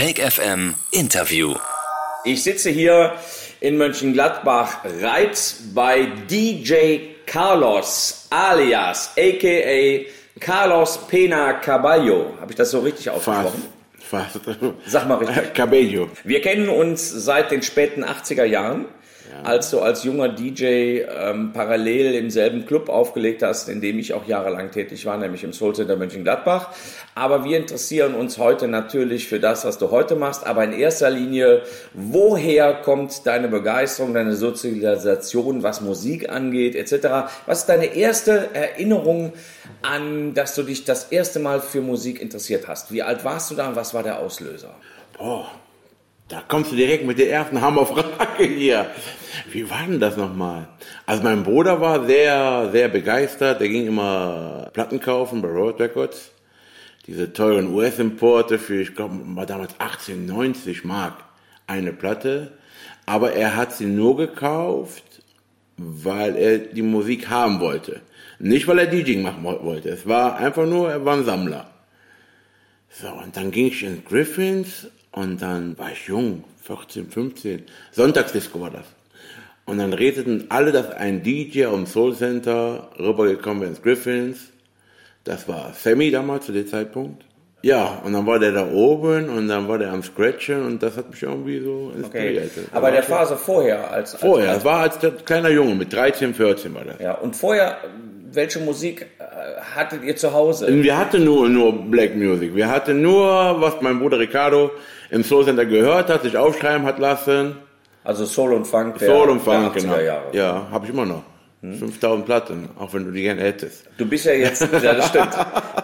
Shake FM Interview. Ich sitze hier in Mönchengladbach-Reitz bei DJ Carlos alias a.k.a. Carlos Pena Caballo. Habe ich das so richtig ausgesprochen? Fast. Sag mal richtig. Cabello. Wir kennen uns seit den späten 80er Jahren. Ja. Als du als junger DJ parallel im selben Club aufgelegt hast, in dem ich auch jahrelang tätig war, nämlich im Soulcenter Mönchengladbach. Aber wir interessieren uns heute natürlich für das, was du heute machst, aber in erster Linie, woher kommt deine Begeisterung, deine Sozialisation, was Musik angeht, etc.? Was ist deine erste Erinnerung an, dass du dich das erste Mal für Musik interessiert hast? Wie alt warst du da und was war der Auslöser? Da kommst du direkt mit der ersten Hammerfrage hier. Wie war denn das nochmal? Also mein Bruder war sehr, sehr begeistert. Der ging immer Platten kaufen bei Road Records. Diese teuren US-Importe für, ich glaube, war damals 18,90 Mark eine Platte. Aber er hat sie nur gekauft, weil er die Musik haben wollte. Nicht, weil er DJing machen wollte. Es war einfach nur, er war ein Sammler. So, und dann ging ich in Griffins. Und dann war ich jung, 14, 15, Sonntagsdisco war das. Und dann redeten alle, dass ein DJ am Soul Center rübergekommen wäre ins Griffins. Das war Sammy damals zu dem Zeitpunkt. Ja, und dann war der da oben und dann war der am Scratchen und das hat mich irgendwie so inspiriert. Okay. Aber der Phase vorher? Vorher, das war als kleiner Junge, mit 13, 14 war das. Ja, und vorher, welche Musik hattet ihr zu Hause? Wir hatten nur Black Music. Wir hatten nur, was mein Bruder Ricardo im Soul Center gehört hat, sich aufschreiben hat lassen. Also Soul und Funk der 80er genau. Jahre. Ja, habe ich immer noch. 5000 Platten, auch wenn du die gerne hättest. Du bist ja jetzt, ja, das stimmt.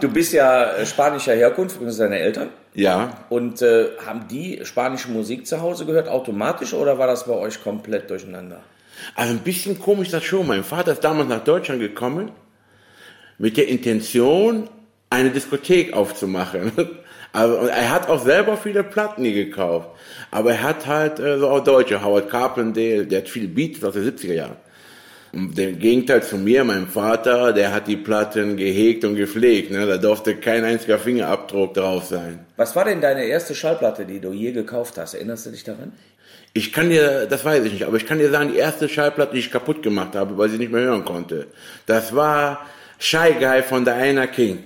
Du bist ja spanischer Herkunft, übrigens deine Eltern. Ja. Und haben die spanische Musik zu Hause gehört, automatisch, oder war das bei euch komplett durcheinander? Also ein bisschen komisch das schon. Mein Vater ist damals nach Deutschland gekommen mit der Intention, eine Diskothek aufzumachen. Also, und er hat auch selber viele Platten nie gekauft. Aber er hat halt so auch Deutsche, Howard Carpendale, der hat viele Beats aus den 70er Jahren. Und im Gegenteil zu mir, mein Vater, der hat die Platten gehegt und gepflegt. Ne? Da durfte kein einziger Fingerabdruck drauf sein. Was war denn deine erste Schallplatte, die du je gekauft hast? Erinnerst du dich daran? Ich kann dir, das weiß ich nicht, aber ich kann dir sagen, die erste Schallplatte, die ich kaputt gemacht habe, weil ich sie nicht mehr hören konnte, das war Shy Guy von Diana King.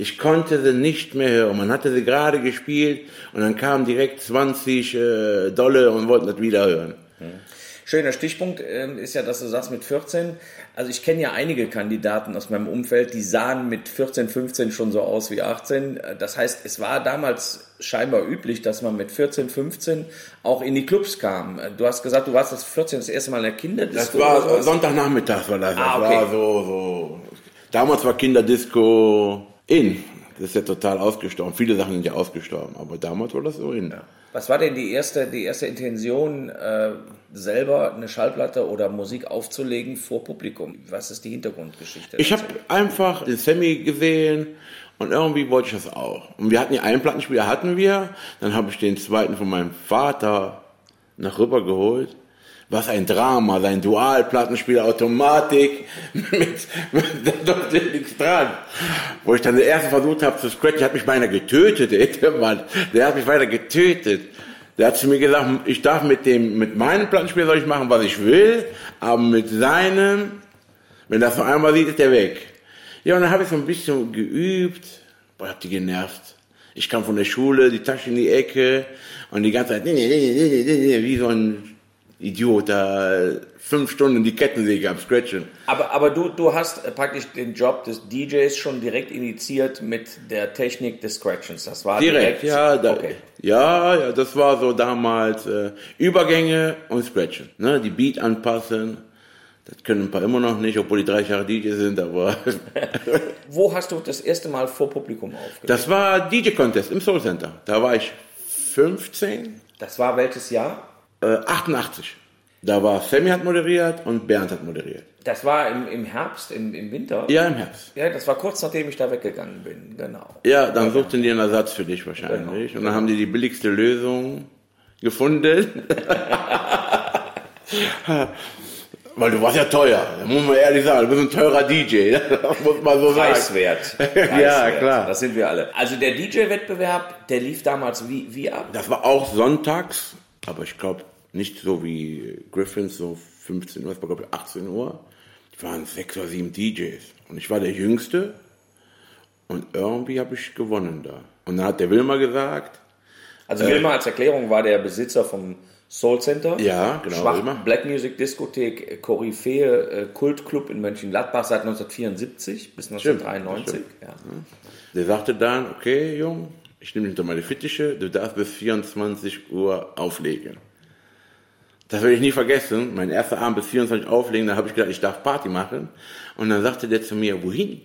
Ich konnte sie nicht mehr hören. Man hatte sie gerade gespielt und dann kamen direkt 20 Dollar und wollten das wieder hören. Schöner Stichpunkt ist ja, dass du sagst mit 14. Also ich kenne ja einige Kandidaten aus meinem Umfeld, die sahen mit 14, 15 schon so aus wie 18. Das heißt, es war damals scheinbar üblich, dass man mit 14, 15 auch in die Clubs kam. Du hast gesagt, du warst das 14 das erste Mal in der Kinderdisco. Das war Sonntagnachmittag war das. Okay. War so. Damals war Kinderdisco in. Das ist ja total ausgestorben. Viele Sachen sind ja ausgestorben, aber damals war das so in. Ja. Was war denn die erste Intention, selber eine Schallplatte oder Musik aufzulegen vor Publikum? Was ist die Hintergrundgeschichte? Ich habe einfach den Sammy gesehen und irgendwie wollte ich das auch. Und wir hatten ja einen Plattenspieler, dann habe ich den zweiten von meinem Vater nach rüber geholt. Was ein Drama, sein Dual-Plattenspieler, Automatik, da steht nichts dran. Wo ich dann den ersten versucht habe zu scratchen, hat mich meiner getötet, der Mann. Der hat mich weiter getötet. Der hat zu mir gesagt, ich darf mit meinem Plattenspieler soll ich machen, was ich will, aber mit seinem, wenn das noch einmal sieht, ist der weg. Ja, und dann habe ich so ein bisschen geübt, boah, hab die genervt. Ich kam von der Schule, die Tasche in die Ecke und die ganze Zeit, wie so ein Idiot, 5 Stunden die Kettensäge am Scratchen. Aber du hast praktisch den Job des DJs schon direkt initiiert mit der Technik des Scratchens. Das war direkt. Ja, okay. Ja, das war so damals Übergänge und Scratchen. Ne? Die Beat anpassen. Das können ein paar immer noch nicht, obwohl die 30 Jahre DJ sind, aber... Wo hast du das erste Mal vor Publikum aufgelegt? Das war DJ-Contest im Soul Center. Da war ich 15. Das war welches Jahr? 88. Da war Sammy hat moderiert und Bernd hat moderiert. Das war im Herbst, im Winter? Ja, im Herbst. Ja, das war kurz nachdem ich da weggegangen bin, genau. Ja, dann suchten die einen Ersatz für dich wahrscheinlich. Genau. Und dann haben die die billigste Lösung gefunden. Weil du warst ja teuer, muss man ehrlich sagen, du bist ein teurer DJ, das muss man so preiswert sagen. Preiswert. Ja, klar. Das sind wir alle. Also der DJ-Wettbewerb, der lief damals wie ab? Das war auch sonntags, aber ich glaube nicht so wie Griffins, so 15 Uhr, das war glaube ich 18 Uhr. Es waren 6 oder 7 DJs und ich war der Jüngste und irgendwie habe ich gewonnen da. Und dann hat der Wilmer gesagt... Also Wilmer als Erklärung war der Besitzer vom... Soulcenter, ja, genau, schwach, Black Music Diskothek, Koryphäe, Kultclub in Mönchengladbach seit 1974 bis 1993. Stimmt. Ja. Der sagte dann, okay, Jung, ich nehme dich unter meine Fittiche, du darfst bis 24 Uhr auflegen. Das werde ich nie vergessen, mein erster Abend bis 24 Uhr auflegen, da habe ich gedacht, ich darf Party machen. Und dann sagte der zu mir, wohin?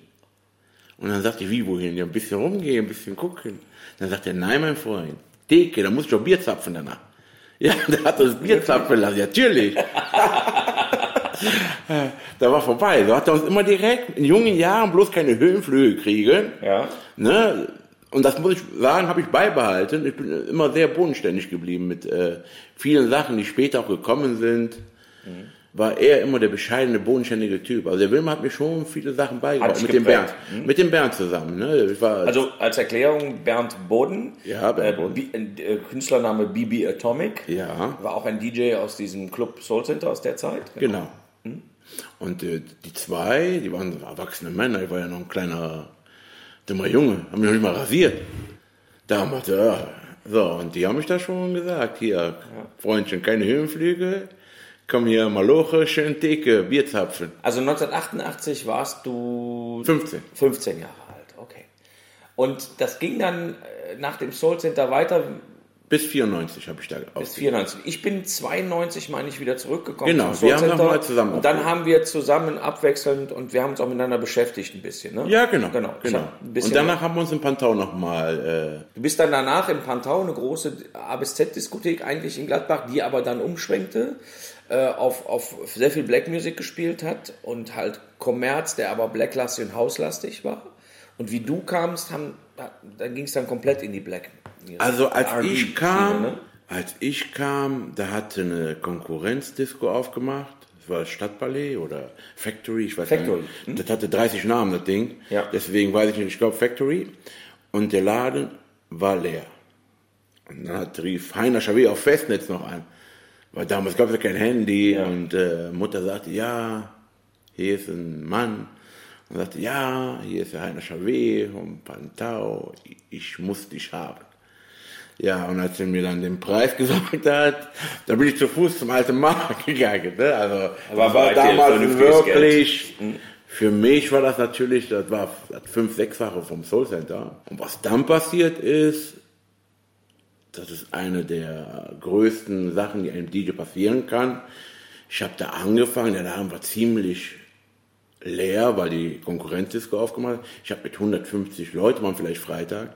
Und dann sagte ich, wie wohin? Ja, ein bisschen rumgehen, ein bisschen gucken. Dann sagte er, nein, mein Freund, Theke, da muss ich doch Bier zapfen danach. Ja, der hat uns Bier zapfen lassen, natürlich. Da war vorbei. So hat er uns immer direkt in jungen Jahren bloß keine Höhenflüge kriegen. Ja. Ne? Und das muss ich sagen, habe ich beibehalten. Ich bin immer sehr bodenständig geblieben mit vielen Sachen, die später auch gekommen sind. Mhm. War er immer der bescheidene, bodenständige Typ. Also der Wilma hat mir schon viele Sachen beigebracht. Mit dem Bernd zusammen. Ne? Ich war also als Erklärung Bernd Boden. Ja, Bernd Boden. Künstlername BB Atomic. Ja. War auch ein DJ aus diesem Club Soul Center aus der Zeit. Genau. Hm? Und die zwei, die waren erwachsene Männer. Ich war ja noch ein kleiner, dummer Junge. Haben mich noch nicht mal rasiert. Damals, ja. So, und die haben mich da schon gesagt, hier, ja. Freundchen, keine Höhenflüge. Komm hier, Maloche, schön Theke, Bier zapfen. Also 1988 warst du... 15 Jahre alt, okay. Und das ging dann nach dem Soul Center weiter... Bis 94 habe ich da aufgehört. Bis 94. Ich bin 92, meine ich, wieder zurückgekommen. Genau, zum Soul wir haben Center. Nochmal zusammen... Und dann haben wir zusammen abwechselnd und wir haben uns auch miteinander beschäftigt ein bisschen, ne? Ja, genau. Und danach haben wir uns im Pantau nochmal... Du bist dann danach im Pantau, eine große A-Z-Diskothek eigentlich in Gladbach, die aber dann umschwenkte... auf sehr viel Black Music gespielt hat und halt Kommerz, der aber blacklastig und houselastig war. Und wie du kamst, da ging es dann komplett in die Black Music. Also als ich kam, da hatte eine Konkurrenzdisco aufgemacht. Das war Stadtballet oder Factory, ich weiß nicht. Hm? Das hatte 30 Namen, das Ding. Ja. Deswegen weiß ich nicht, ich glaube Factory. Und der Laden war leer. Und dann rief Heiner Schawe auf Festnetz noch an. Weil damals gab es ja kein Handy und Mutter sagte, ja, hier ist ein Mann. Und sagte, ja, hier ist der Heiner Schawe und Pantau, ich muss dich haben. Ja, und als er mir dann den Preis gesagt hat, da bin ich zu Fuß zum alten Markt gegangen. Ne? Also das war damals wirklich, für mich war das natürlich, das war 5-6-fache vom Soul Center. Und was dann passiert ist, das ist eine der größten Sachen, die einem DJ passieren kann. Ich habe da angefangen, der Laden war ziemlich leer, weil die Konkurrenzdisco aufgemacht hat. Ich habe mit 150 Leuten, waren vielleicht Freitag.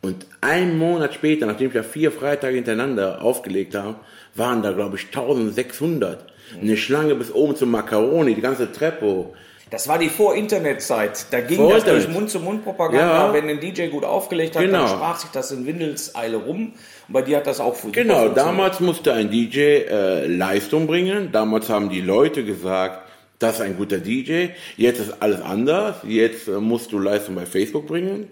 Und einen Monat später, nachdem ich ja 4 Freitage hintereinander aufgelegt habe, waren da, glaube ich, 1600. Eine Schlange bis oben zum Macaroni, die ganze Treppe hoch. Das war die Vor-Internet-Zeit. Da ging das durch Mund-zu-Mund-Propaganda. Ja. Wenn ein DJ gut aufgelegt hat, dann sprach sich das in Windelseile rum. Und bei dir hat das auch funktioniert. Genau, damals musste ein DJ Leistung bringen. Damals haben die Leute gesagt, das ist ein guter DJ. Jetzt ist alles anders. Jetzt musst du Leistung bei Facebook bringen.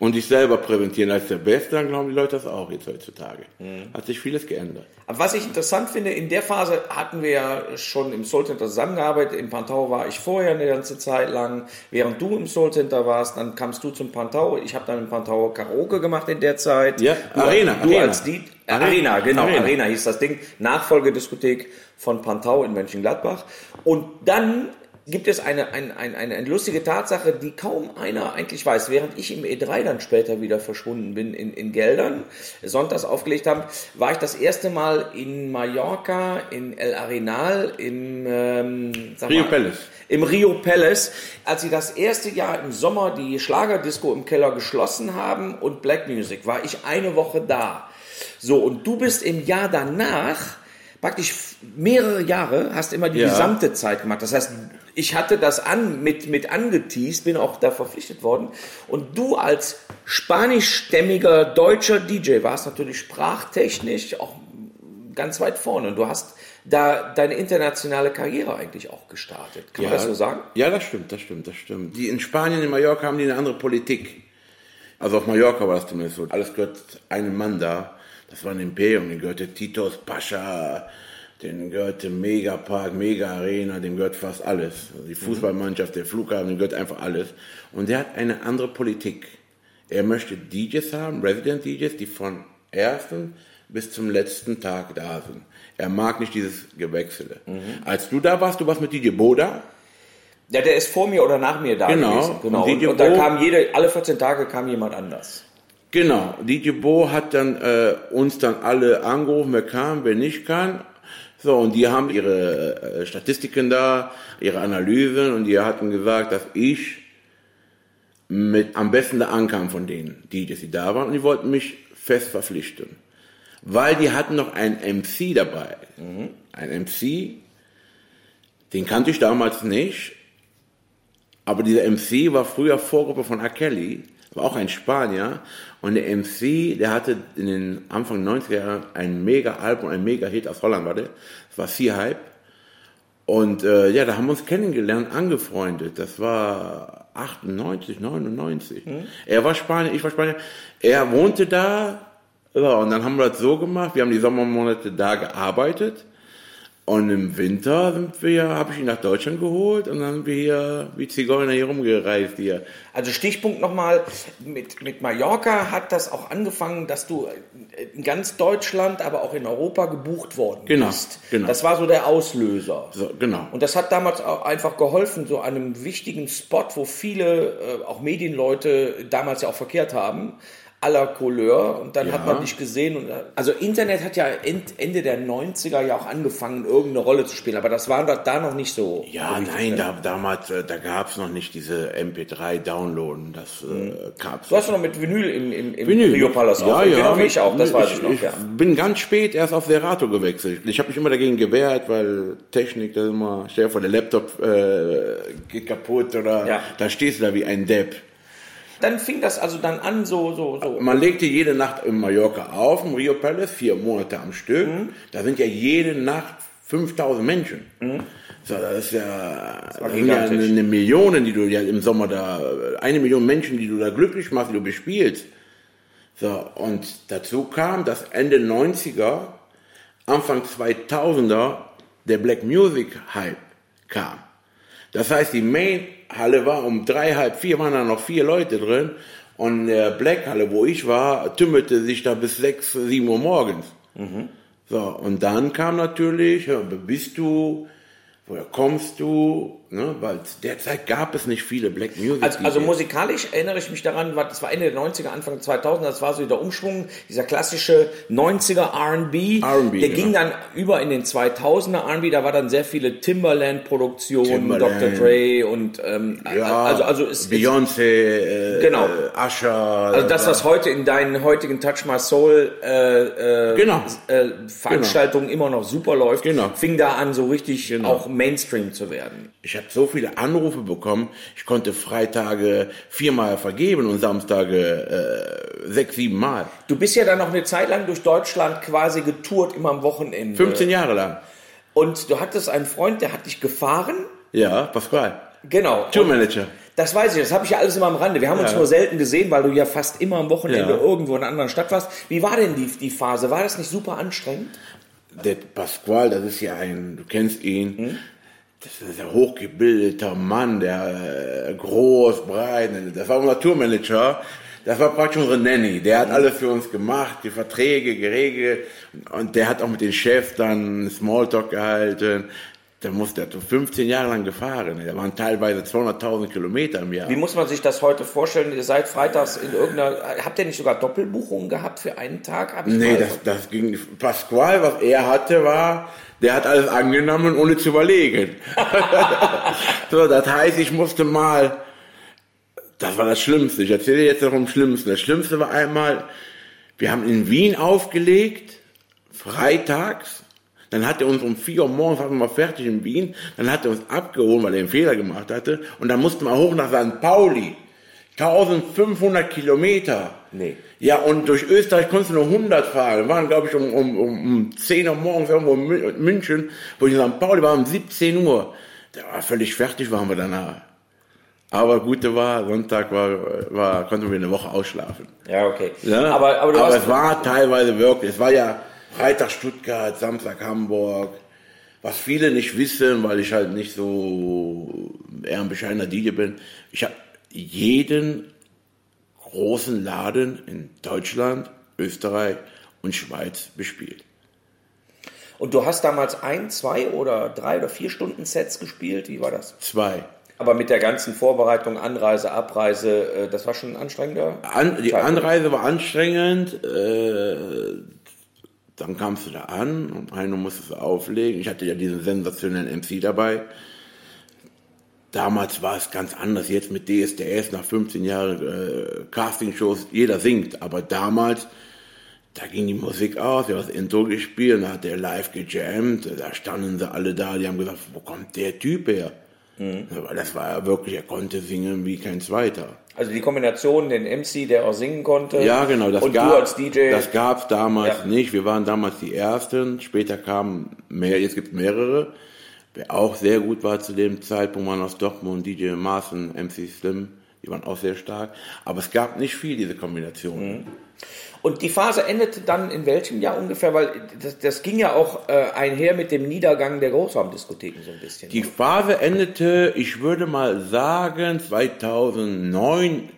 Und dich selber präsentieren als der Beste, dann glauben die Leute das auch jetzt heutzutage. Mhm. Hat sich vieles geändert. Aber was ich interessant finde, in der Phase hatten wir ja schon im Soul Center zusammengearbeitet. Im Pantau war ich vorher eine ganze Zeit lang. Während du im Soul Center warst, dann kamst du zum Pantau. Ich habe dann im Pantau Karaoke gemacht in der Zeit. Ja, Arena hieß das Ding. Nachfolgediskothek von Pantau in Mönchengladbach. Und dann... gibt es eine lustige Tatsache, die kaum einer eigentlich weiß, während ich im E3 dann später wieder verschwunden bin in Geldern, sonntags aufgelegt habe, war ich das erste Mal in Mallorca, in El Arenal, im Rio Palace, als sie das erste Jahr im Sommer die Schlagerdisco im Keller geschlossen haben und Black Music, war ich eine Woche da. So, und du bist im Jahr danach, praktisch mehrere Jahre, hast immer die gesamte Zeit gemacht, das heißt, ich hatte das mit angeteased, bin auch da verpflichtet worden. Und du als spanischstämmiger deutscher DJ warst natürlich sprachtechnisch auch ganz weit vorne. Und du hast da deine internationale Karriere eigentlich auch gestartet. Kann man das so sagen? Ja, das stimmt. Die in Spanien, in Mallorca haben die eine andere Politik. Also auf Mallorca war es zumindest so. Alles gehört einem Mann da. Das war ein Imperium. Dem gehörte Titos Pascha, dem gehörte Megapark, Mega Arena, dem gehört fast alles. Also die Fußballmannschaft, der Flughafen, dem gehört einfach alles. Und der hat eine andere Politik. Er möchte DJs haben, Resident DJs, die von ersten bis zum letzten Tag da sind. Er mag nicht dieses Gewechsele. Als du warst mit DJ Bo da. Ja, der ist vor mir oder nach mir da gewesen. Genau. Und da kam alle 14 Tage kam jemand anders. Genau. DJ Bo hat dann uns dann alle angerufen, wer kam, wer nicht kam. So, und die haben ihre Statistiken da, ihre Analysen, und die hatten gesagt, dass ich mit am besten da ankam von denen, DJs, die da waren, und die wollten mich fest verpflichten. Weil die hatten noch einen MC dabei. Ein MC, den kannte ich damals nicht, aber dieser MC war früher Vorgruppe von R. Kelly, war auch ein Spanier, und der MC, der hatte in den Anfang 90er Jahren ein Mega-Album, ein Mega-Hit aus Holland, das war C-Hype, und da haben wir uns kennengelernt, angefreundet, das war 98, 99. Er war Spanier, ich war Spanier. Er wohnte da. Ja, und dann haben wir das so gemacht. Wir haben die Sommermonate da gearbeitet. Und im Winter habe ich ihn nach Deutschland geholt. Und dann sind wir hier wie Zigeuner hier rumgereist. Hier. Also Stichpunkt nochmal. Mit Mallorca hat das auch angefangen, dass du in ganz Deutschland, aber auch in Europa gebucht worden bist. Genau. Das war so der Auslöser. So, genau. Und das hat damals auch einfach geholfen, so einem wichtigen Spot, wo viele, auch Medienleute, damals ja auch verkehrt haben. Aller Couleur, und dann hat man dich gesehen. Also Internet hat ja Ende der 90er ja auch angefangen, irgendeine Rolle zu spielen, aber das war da noch nicht so. Ja, nein, damals gab es noch nicht diese MP3-Downloaden, das gab es. Du hast noch mit Vinyl im Rio Palace auch. Ja, genau, wie ich auch, das weiß ich noch. Ich bin ganz spät erst auf Serato gewechselt. Ich habe mich immer dagegen gewehrt, weil Technik, da immer, stell dir vor, der Laptop geht kaputt oder da stehst du da wie ein Depp. Dann fing das also dann an, so. Man legte jede Nacht in Mallorca auf, im Rio Palace, 4 Monate am Stück. Da sind ja jede Nacht 5000 Menschen. So, das ist ja, das sind ja eine Million, die du ja im Sommer da, 1 Million Menschen, die du da glücklich machst, die du bespielst. So, und dazu kam, dass Ende 90er, Anfang 2000er, der Black Music Hype kam. Das heißt, die Main-Halle war um 3, halb 4, waren da noch 4 Leute drin, und der Black-Halle, wo ich war, tümmelte sich da bis 6, 7 Uhr morgens. So, und dann kam natürlich, wer bist du, woher kommst du, ne? Weil derzeit gab es nicht viele Black Music. Also musikalisch erinnere ich mich daran, das war Ende der 90er, Anfang 2000, das war so der Umschwung, dieser klassische 90er R&B der ging dann über in den 2000er R&B, da war dann sehr viele Timbaland-Produktionen, Dr. Dre und Beyoncé, Usher. Also das, was heute in deinen heutigen Touch My Soul Veranstaltungen immer noch super läuft, fing da an, so richtig auch Mainstream zu werden. Ich habe so viele Anrufe bekommen, ich konnte Freitage 4-mal vergeben und Samstage 6, 7-mal. Du bist ja dann noch eine Zeit lang durch Deutschland quasi getourt, immer am Wochenende. 15 Jahre lang. Und du hattest einen Freund, der hat dich gefahren? Ja, Pascual. Genau. Tourmanager. Das weiß ich, das habe ich ja alles immer am Rande. Wir haben uns nur selten gesehen, weil du ja fast immer am Wochenende irgendwo in einer anderen Stadt warst. Wie war denn die Phase? War das nicht super anstrengend? Der Pascual, das ist ja du kennst ihn, das ist ein hochgebildeter Mann, der groß, breit, das war unser Tourmanager, das war praktisch unsere Nanny, der hat alles für uns gemacht, die Verträge, geregelt, und der hat auch mit den Chefs dann Smalltalk gehalten. Da musste er 15 Jahre lang gefahren. Da waren teilweise 200.000 Kilometer im Jahr. Wie muss man sich das heute vorstellen? Ihr seid freitags in irgendeiner... Habt ihr nicht sogar Doppelbuchungen gehabt für einen Tag? Nee, das ging... Pascual, was er hatte, war... Der hat alles angenommen, ohne zu überlegen. So, das heißt, ich musste mal... Das war das Schlimmste. Ich erzähle dir jetzt noch vom Schlimmsten. Das Schlimmste war einmal... Wir haben in Wien aufgelegt, freitags... Dann hat er uns um 4 Uhr morgens, waren wir mal fertig in Wien, dann hat er uns abgeholt, weil er einen Fehler gemacht hatte. Und dann mussten wir hoch nach St. Pauli. 1500 Kilometer. Nee. Ja, und durch Österreich konntest du nur 100 fahren. Wir waren, glaube ich, um 10 Uhr morgens irgendwo in München, wo ich in St. Pauli war, um 17 Uhr. Da war völlig fertig, waren wir danach. Aber Gute war, Sonntag konnten wir eine Woche ausschlafen. Ja, okay. Ja? Aber es war teilweise wirklich, es war ja Freitag Stuttgart, Samstag Hamburg, was viele nicht wissen, weil ich halt nicht so eher ein bescheidener DJ bin. Ich habe jeden großen Laden in Deutschland, Österreich und Schweiz bespielt. Und du hast damals 1, 2 oder 3 oder 4 Stunden Sets gespielt? Wie war das? 2. Aber mit der ganzen Vorbereitung, Anreise, Abreise, das war schon anstrengender? Die Anreise war anstrengend. Dann kamst du da an und einer musste es auflegen. Ich hatte ja diesen sensationellen MC dabei. Damals war es ganz anders. Jetzt mit DSDS nach 15 Jahren Castingshows, jeder singt. Aber damals, da ging die Musik aus, wir haben das Intro gespielt, dann hat der live gejammt. Da standen sie alle da, die haben gesagt, wo kommt der Typ her? Mhm. Aber das war ja wirklich, er konnte singen wie kein Zweiter. Also die Kombination, den MC, der auch singen konnte, ja, genau, das und du als DJ. Das gab es damals nicht. Wir waren damals die Ersten. Später kamen mehr, jetzt gibt es mehrere. Wer auch sehr gut war zu dem Zeitpunkt, waren aus Dortmund, DJ Maaßen, MC Slim. Die waren auch sehr stark. Aber es gab nicht viel, diese Kombinationen. Mhm. Und die Phase endete dann in welchem Jahr ungefähr? Weil das ging ja auch einher mit dem Niedergang der Großraumdiskotheken so ein bisschen. Die Phase endete, ich würde mal sagen, 2009,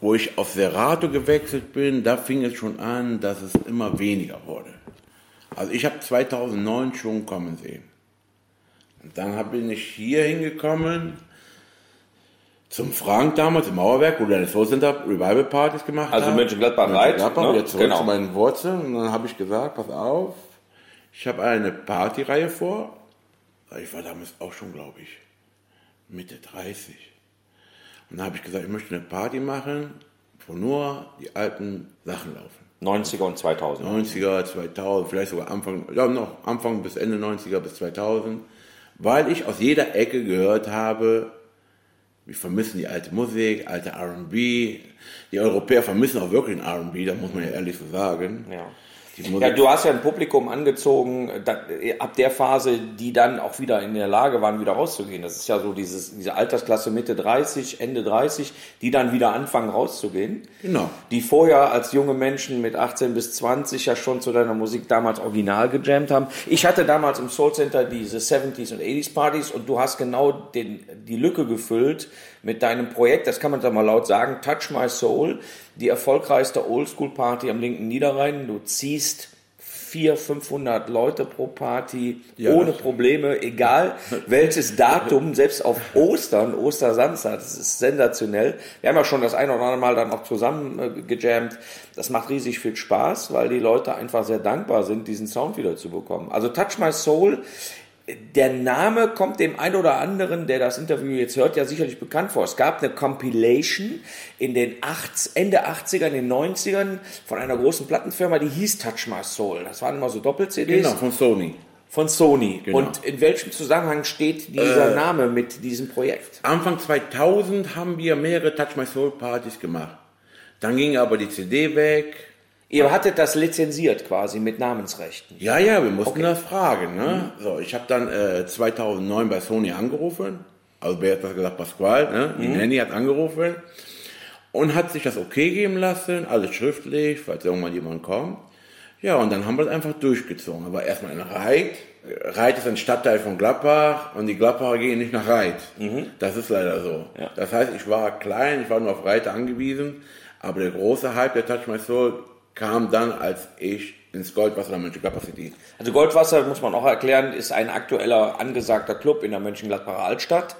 wo ich auf Serato gewechselt bin. Da fing es schon an, dass es immer weniger wurde. Also ich habe 2009 schon kommen sehen. Und dann bin ich hier hingekommen, zum Frank damals im Mauerwerk, wo du deine Soulcenter Revival Partys gemacht hast. Also Mönchengladbach Reit, ne? Zurück zu meinen Wurzeln. Und dann habe ich gesagt, pass auf, ich habe eine Partyreihe vor. Ich war damals auch schon, glaube ich, Mitte 30. Und dann habe ich gesagt, ich möchte eine Party machen, wo nur die alten Sachen laufen. 90er und 2000. 90er, 2000, vielleicht sogar Anfang bis Ende 90er bis 2000. Weil ich aus jeder Ecke gehört habe, wir vermissen die alte Musik, alte R&B. Die Europäer vermissen auch wirklich den R&B, das muss man ja ehrlich so sagen. Ja, du hast ja ein Publikum angezogen, ab der Phase, die dann auch wieder in der Lage waren, wieder rauszugehen. Das ist ja so diese Altersklasse Mitte 30, Ende 30, die dann wieder anfangen rauszugehen. Genau. Die vorher als junge Menschen mit 18 bis 20 ja schon zu deiner Musik damals original gejammt haben. Ich hatte damals im Soul Center diese 70s und 80s Partys und du hast genau die Lücke gefüllt mit deinem Projekt, das kann man da mal laut sagen, Touch My Soul, die erfolgreichste Oldschool-Party am linken Niederrhein. Du ziehst 400, 500 Leute pro Party, ja, ohne Probleme, egal welches Datum, selbst auf Ostersamstag, das ist sensationell. Wir haben ja schon das ein oder andere Mal dann auch zusammen gejammt. Das macht riesig viel Spaß, weil die Leute einfach sehr dankbar sind, diesen Sound wieder zu bekommen. Also Touch My Soul, der Name kommt dem einen oder anderen, der das Interview jetzt hört, ja sicherlich bekannt vor. Es gab eine Compilation in den Ende 80ern, in den 90ern von einer großen Plattenfirma, die hieß Touch My Soul. Das waren immer so Doppel-CDs. Genau, von Sony. Genau. Und in welchem Zusammenhang steht dieser Name mit diesem Projekt? Anfang 2000 haben wir mehrere Touch My Soul Partys gemacht. Dann ging aber die CD weg. Ihr hattet das lizenziert quasi mit Namensrechten? Ja, wir mussten das fragen. Ne? Mhm. So, ich habe dann 2009 bei Sony angerufen. Also wer hat das gesagt? Pascual, ne? Die Nanny hat angerufen und hat sich das okay geben lassen, alles schriftlich, falls irgendwann jemand kommt. Ja, und dann haben wir das einfach durchgezogen. Aber erstmal in Reit. Reit ist ein Stadtteil von Gladbach und die Gladbacher gehen nicht nach Reit. Mhm. Das ist leider so. Ja. Das heißt, ich war klein, ich war nur auf Reit angewiesen, aber der große Hype, der Touch My Soul, kam dann, als ich ins Goldwasser der Mönchengladbach City. Also Goldwasser, muss man auch erklären, ist ein aktueller angesagter Club in der Mönchengladbacher Altstadt.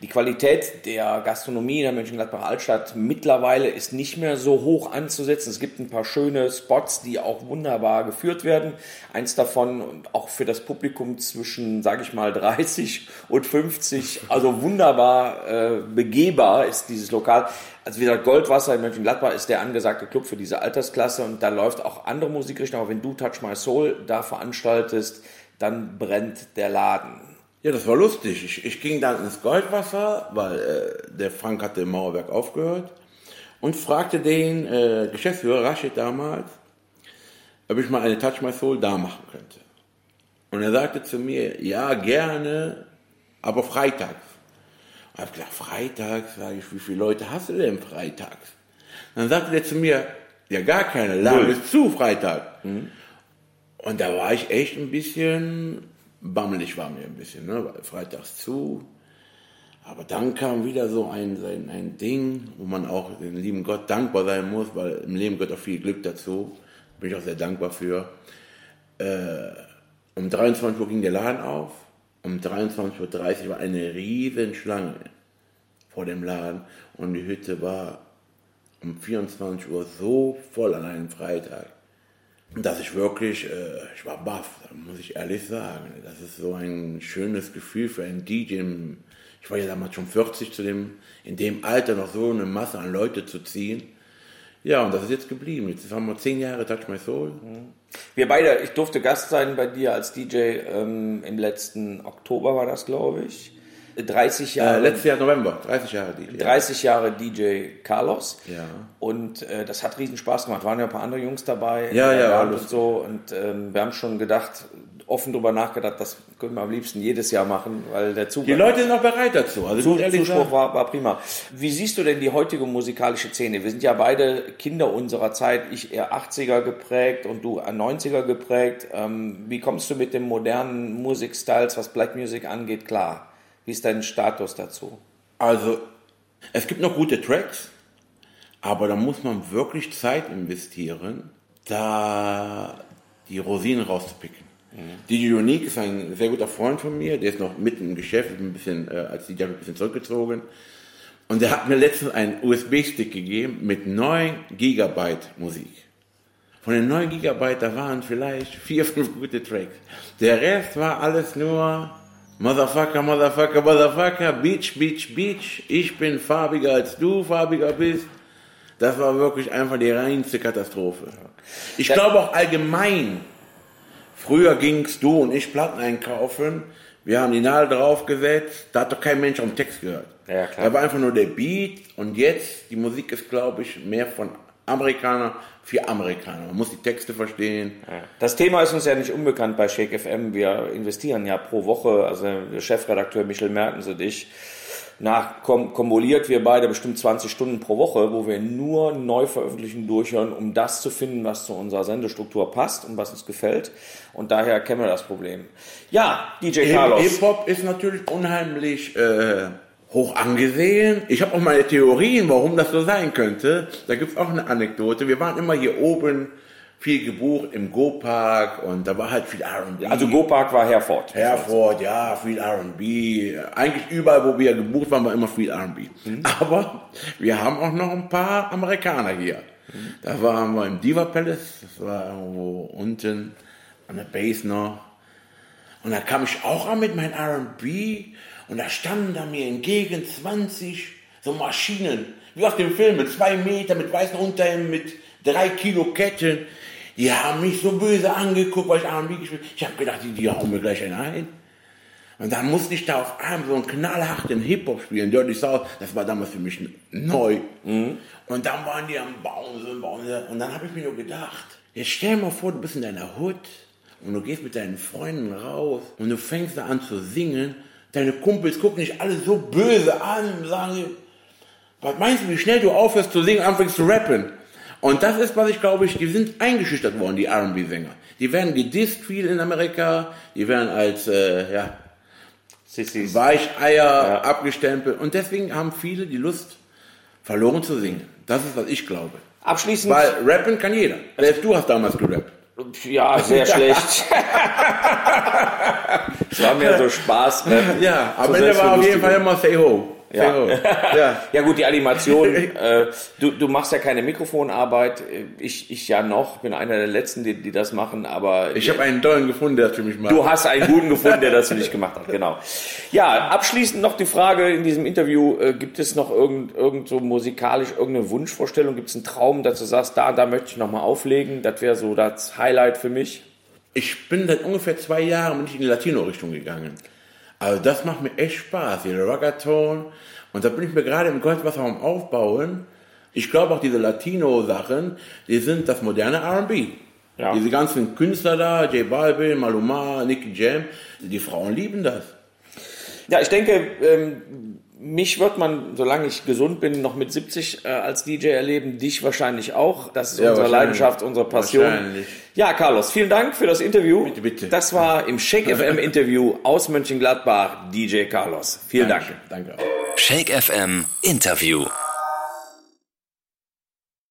Die Qualität der Gastronomie in der Mönchengladbacher Altstadt mittlerweile ist nicht mehr so hoch anzusetzen. Es gibt ein paar schöne Spots, die auch wunderbar geführt werden. Eins davon, und auch für das Publikum zwischen, sage ich mal, 30 und 50, also wunderbar begehbar ist dieses Lokal. Also wie gesagt, Goldwasser in Mönchengladbach ist der angesagte Club für diese Altersklasse und da läuft auch andere Musikrichtung. Aber wenn du Touch My Soul da veranstaltest, dann brennt der Laden. Ja, das war lustig. Ich ging dann ins Goldwasser, weil der Frank hatte im Mauerwerk aufgehört. und fragte den Geschäftsführer, Rashid damals, ob ich mal eine Touch My Soul da machen könnte. Und er sagte zu mir, ja, gerne, aber freitags. Und ich habe gesagt, freitags? Sag ich, wie viele Leute hast du denn freitags? Dann sagte er zu mir, ja, gar keine, Laden ist zu Freitag. Mhm. Und da war ich echt ein bisschen, bammelig war mir ein bisschen, ne? Freitags zu. Aber dann kam wieder so ein Ding, wo man auch dem lieben Gott dankbar sein muss, weil im Leben gehört auch viel Glück dazu. Bin ich auch sehr dankbar für. Um 23 Uhr ging der Laden auf. Um 23.30 Uhr war eine riesen Schlange vor dem Laden. Und die Hütte war um 24 Uhr so voll an einem Freitag, dass ich wirklich, ich war baff, muss ich ehrlich sagen. Das ist so ein schönes Gefühl für einen DJ. Ich war ja damals schon 40, in dem Alter noch so eine Masse an Leute zu ziehen. Ja, und das ist jetzt geblieben. Jetzt haben wir 10 Jahre Touch My Soul. Wir beide, ich durfte Gast sein bei dir als DJ im letzten Oktober war das, glaube ich. 30 Jahre. Letztes Jahr November, 30 Jahre DJ. 30 Jahre DJ Carlos. Ja. Und das hat riesen Spaß gemacht. Waren ja ein paar andere Jungs dabei. Ja, alles. Und so. Und wir haben schon gedacht, offen drüber nachgedacht, das können wir am liebsten jedes Jahr machen, weil der Zugang. Die Leute sind auch bereit dazu. Also Zuspruch war prima. Wie siehst du denn die heutige musikalische Szene? Wir sind ja beide Kinder unserer Zeit. Ich eher 80er geprägt und du 90er geprägt. Wie kommst du mit den modernen Musikstyles, was Black Music angeht, klar? Wie ist dein Status dazu? Also, es gibt noch gute Tracks, aber da muss man wirklich Zeit investieren, da die Rosinen rauszupicken. Mhm. DJ Unique ist ein sehr guter Freund von mir, der ist noch mitten im Geschäft, als DJ ein bisschen zurückgezogen. Und der hat mir letztens einen USB-Stick gegeben mit 9 Gigabyte Musik. Von den 9 Gigabyte, da waren vielleicht 4, 5 gute Tracks. Der Rest war alles nur Motherfucker, Motherfucker, Motherfucker, Bitch, Bitch, Bitch, ich bin farbiger als du farbiger bist. Das war wirklich einfach die reinste Katastrophe. Ich glaube auch allgemein, früher gingst du und ich Platten einkaufen, wir haben die Nadel draufgesetzt, da hat doch kein Mensch am Text gehört. Ja, klar. Da war einfach nur der Beat und jetzt, die Musik ist, glaube ich, mehr von Amerikaner für Amerikaner. Man muss die Texte verstehen. Das Thema ist uns ja nicht unbekannt bei Shake FM. Wir investieren ja pro Woche, also der Chefredakteur Michel merken Sie dich, kumuliert wir beide bestimmt 20 Stunden pro Woche, wo wir nur Neuveröffentlichungen durchhören, um das zu finden, was zu unserer Sendestruktur passt und was uns gefällt. Und daher kennen wir das Problem. Ja, DJ Carlos. Hip-Hop ist natürlich unheimlich hoch angesehen. Ich habe auch meine Theorien, warum das so sein könnte. Da gibt's auch eine Anekdote. Wir waren immer hier oben viel gebucht im Go-Park und da war halt viel R&B. Also Go-Park war Herford. Herford, ja, viel R&B. Eigentlich überall, wo wir gebucht waren, war immer viel R&B. Mhm. Aber wir haben auch noch ein paar Amerikaner hier. Mhm. Da waren wir im Diva Palace, das war irgendwo unten an der Base noch. Und da kam ich auch an mit meinem R&B. Und da standen da mir entgegen 20 so Maschinen, wie aus dem Film, mit 2 Meter, mit weißen Unterhemden, mit 3 Kilo Ketten. Die haben mich so böse angeguckt, weil ich R&B gespielt habe. Ich habe gedacht, die hauen mir gleich einen ein. Und dann musste ich da auf einmal so einen knallharten Hip-Hop spielen, Dirty South. Das war damals für mich neu. Mhm. Und dann waren die am Bouncen. Und dann habe ich mir nur gedacht, jetzt stell dir mal vor, du bist in deiner Hood und du gehst mit deinen Freunden raus und du fängst da an zu singen. Deine Kumpels gucken dich alle so böse an und sagen, was meinst du, wie schnell du aufhörst zu singen, anfängst zu rappen? Und das ist, was ich glaube, die sind eingeschüchtert worden, die R&B-Sänger. Die werden gedisst viel in Amerika, die werden als Weicheier abgestempelt. Und deswegen haben viele die Lust verloren zu singen. Das ist, was ich glaube. Abschließend. Weil rappen kann jeder. Selbst du hast damals gerappt. Ja, sehr schlecht. Es war mir so Spaß. Ne? Ja, am Ende war auf jeden Fall immer Say Ho. Ja. Ja gut, die Animation. Du machst ja keine Mikrofonarbeit. Ich ja noch. Bin einer der Letzten, die das machen. Aber ich habe einen tollen gefunden, der das für mich macht. Du hast einen guten gefunden, der das für dich gemacht hat. Genau. Ja, abschließend noch die Frage in diesem Interview. Gibt es noch so musikalisch irgendeine Wunschvorstellung? Gibt es einen Traum, dass du sagst, da möchte ich nochmal auflegen? Das wäre so das Highlight für mich. Ich bin seit ungefähr 2 Jahren nicht in die Latino-Richtung gegangen. Also das macht mir echt Spaß, hier der Reggaeton. Und da bin ich mir gerade im Goldwasser am Aufbauen, Ich glaube auch, diese Latino-Sachen, die sind das moderne R&B. Ja. Diese ganzen Künstler da, J Balvin, Maluma, Nicky Jam, die Frauen lieben das. Ja, ich denke, mich wird man, solange ich gesund bin, noch mit 70 als DJ erleben, dich wahrscheinlich auch. Das ist ja unsere Leidenschaft, unsere Passion. Ja, Carlos, vielen Dank für das Interview. Bitte, bitte. Das war im Shake FM Interview aus Mönchengladbach, DJ Carlos. Vielen Dank. Danke. Shake FM Interview.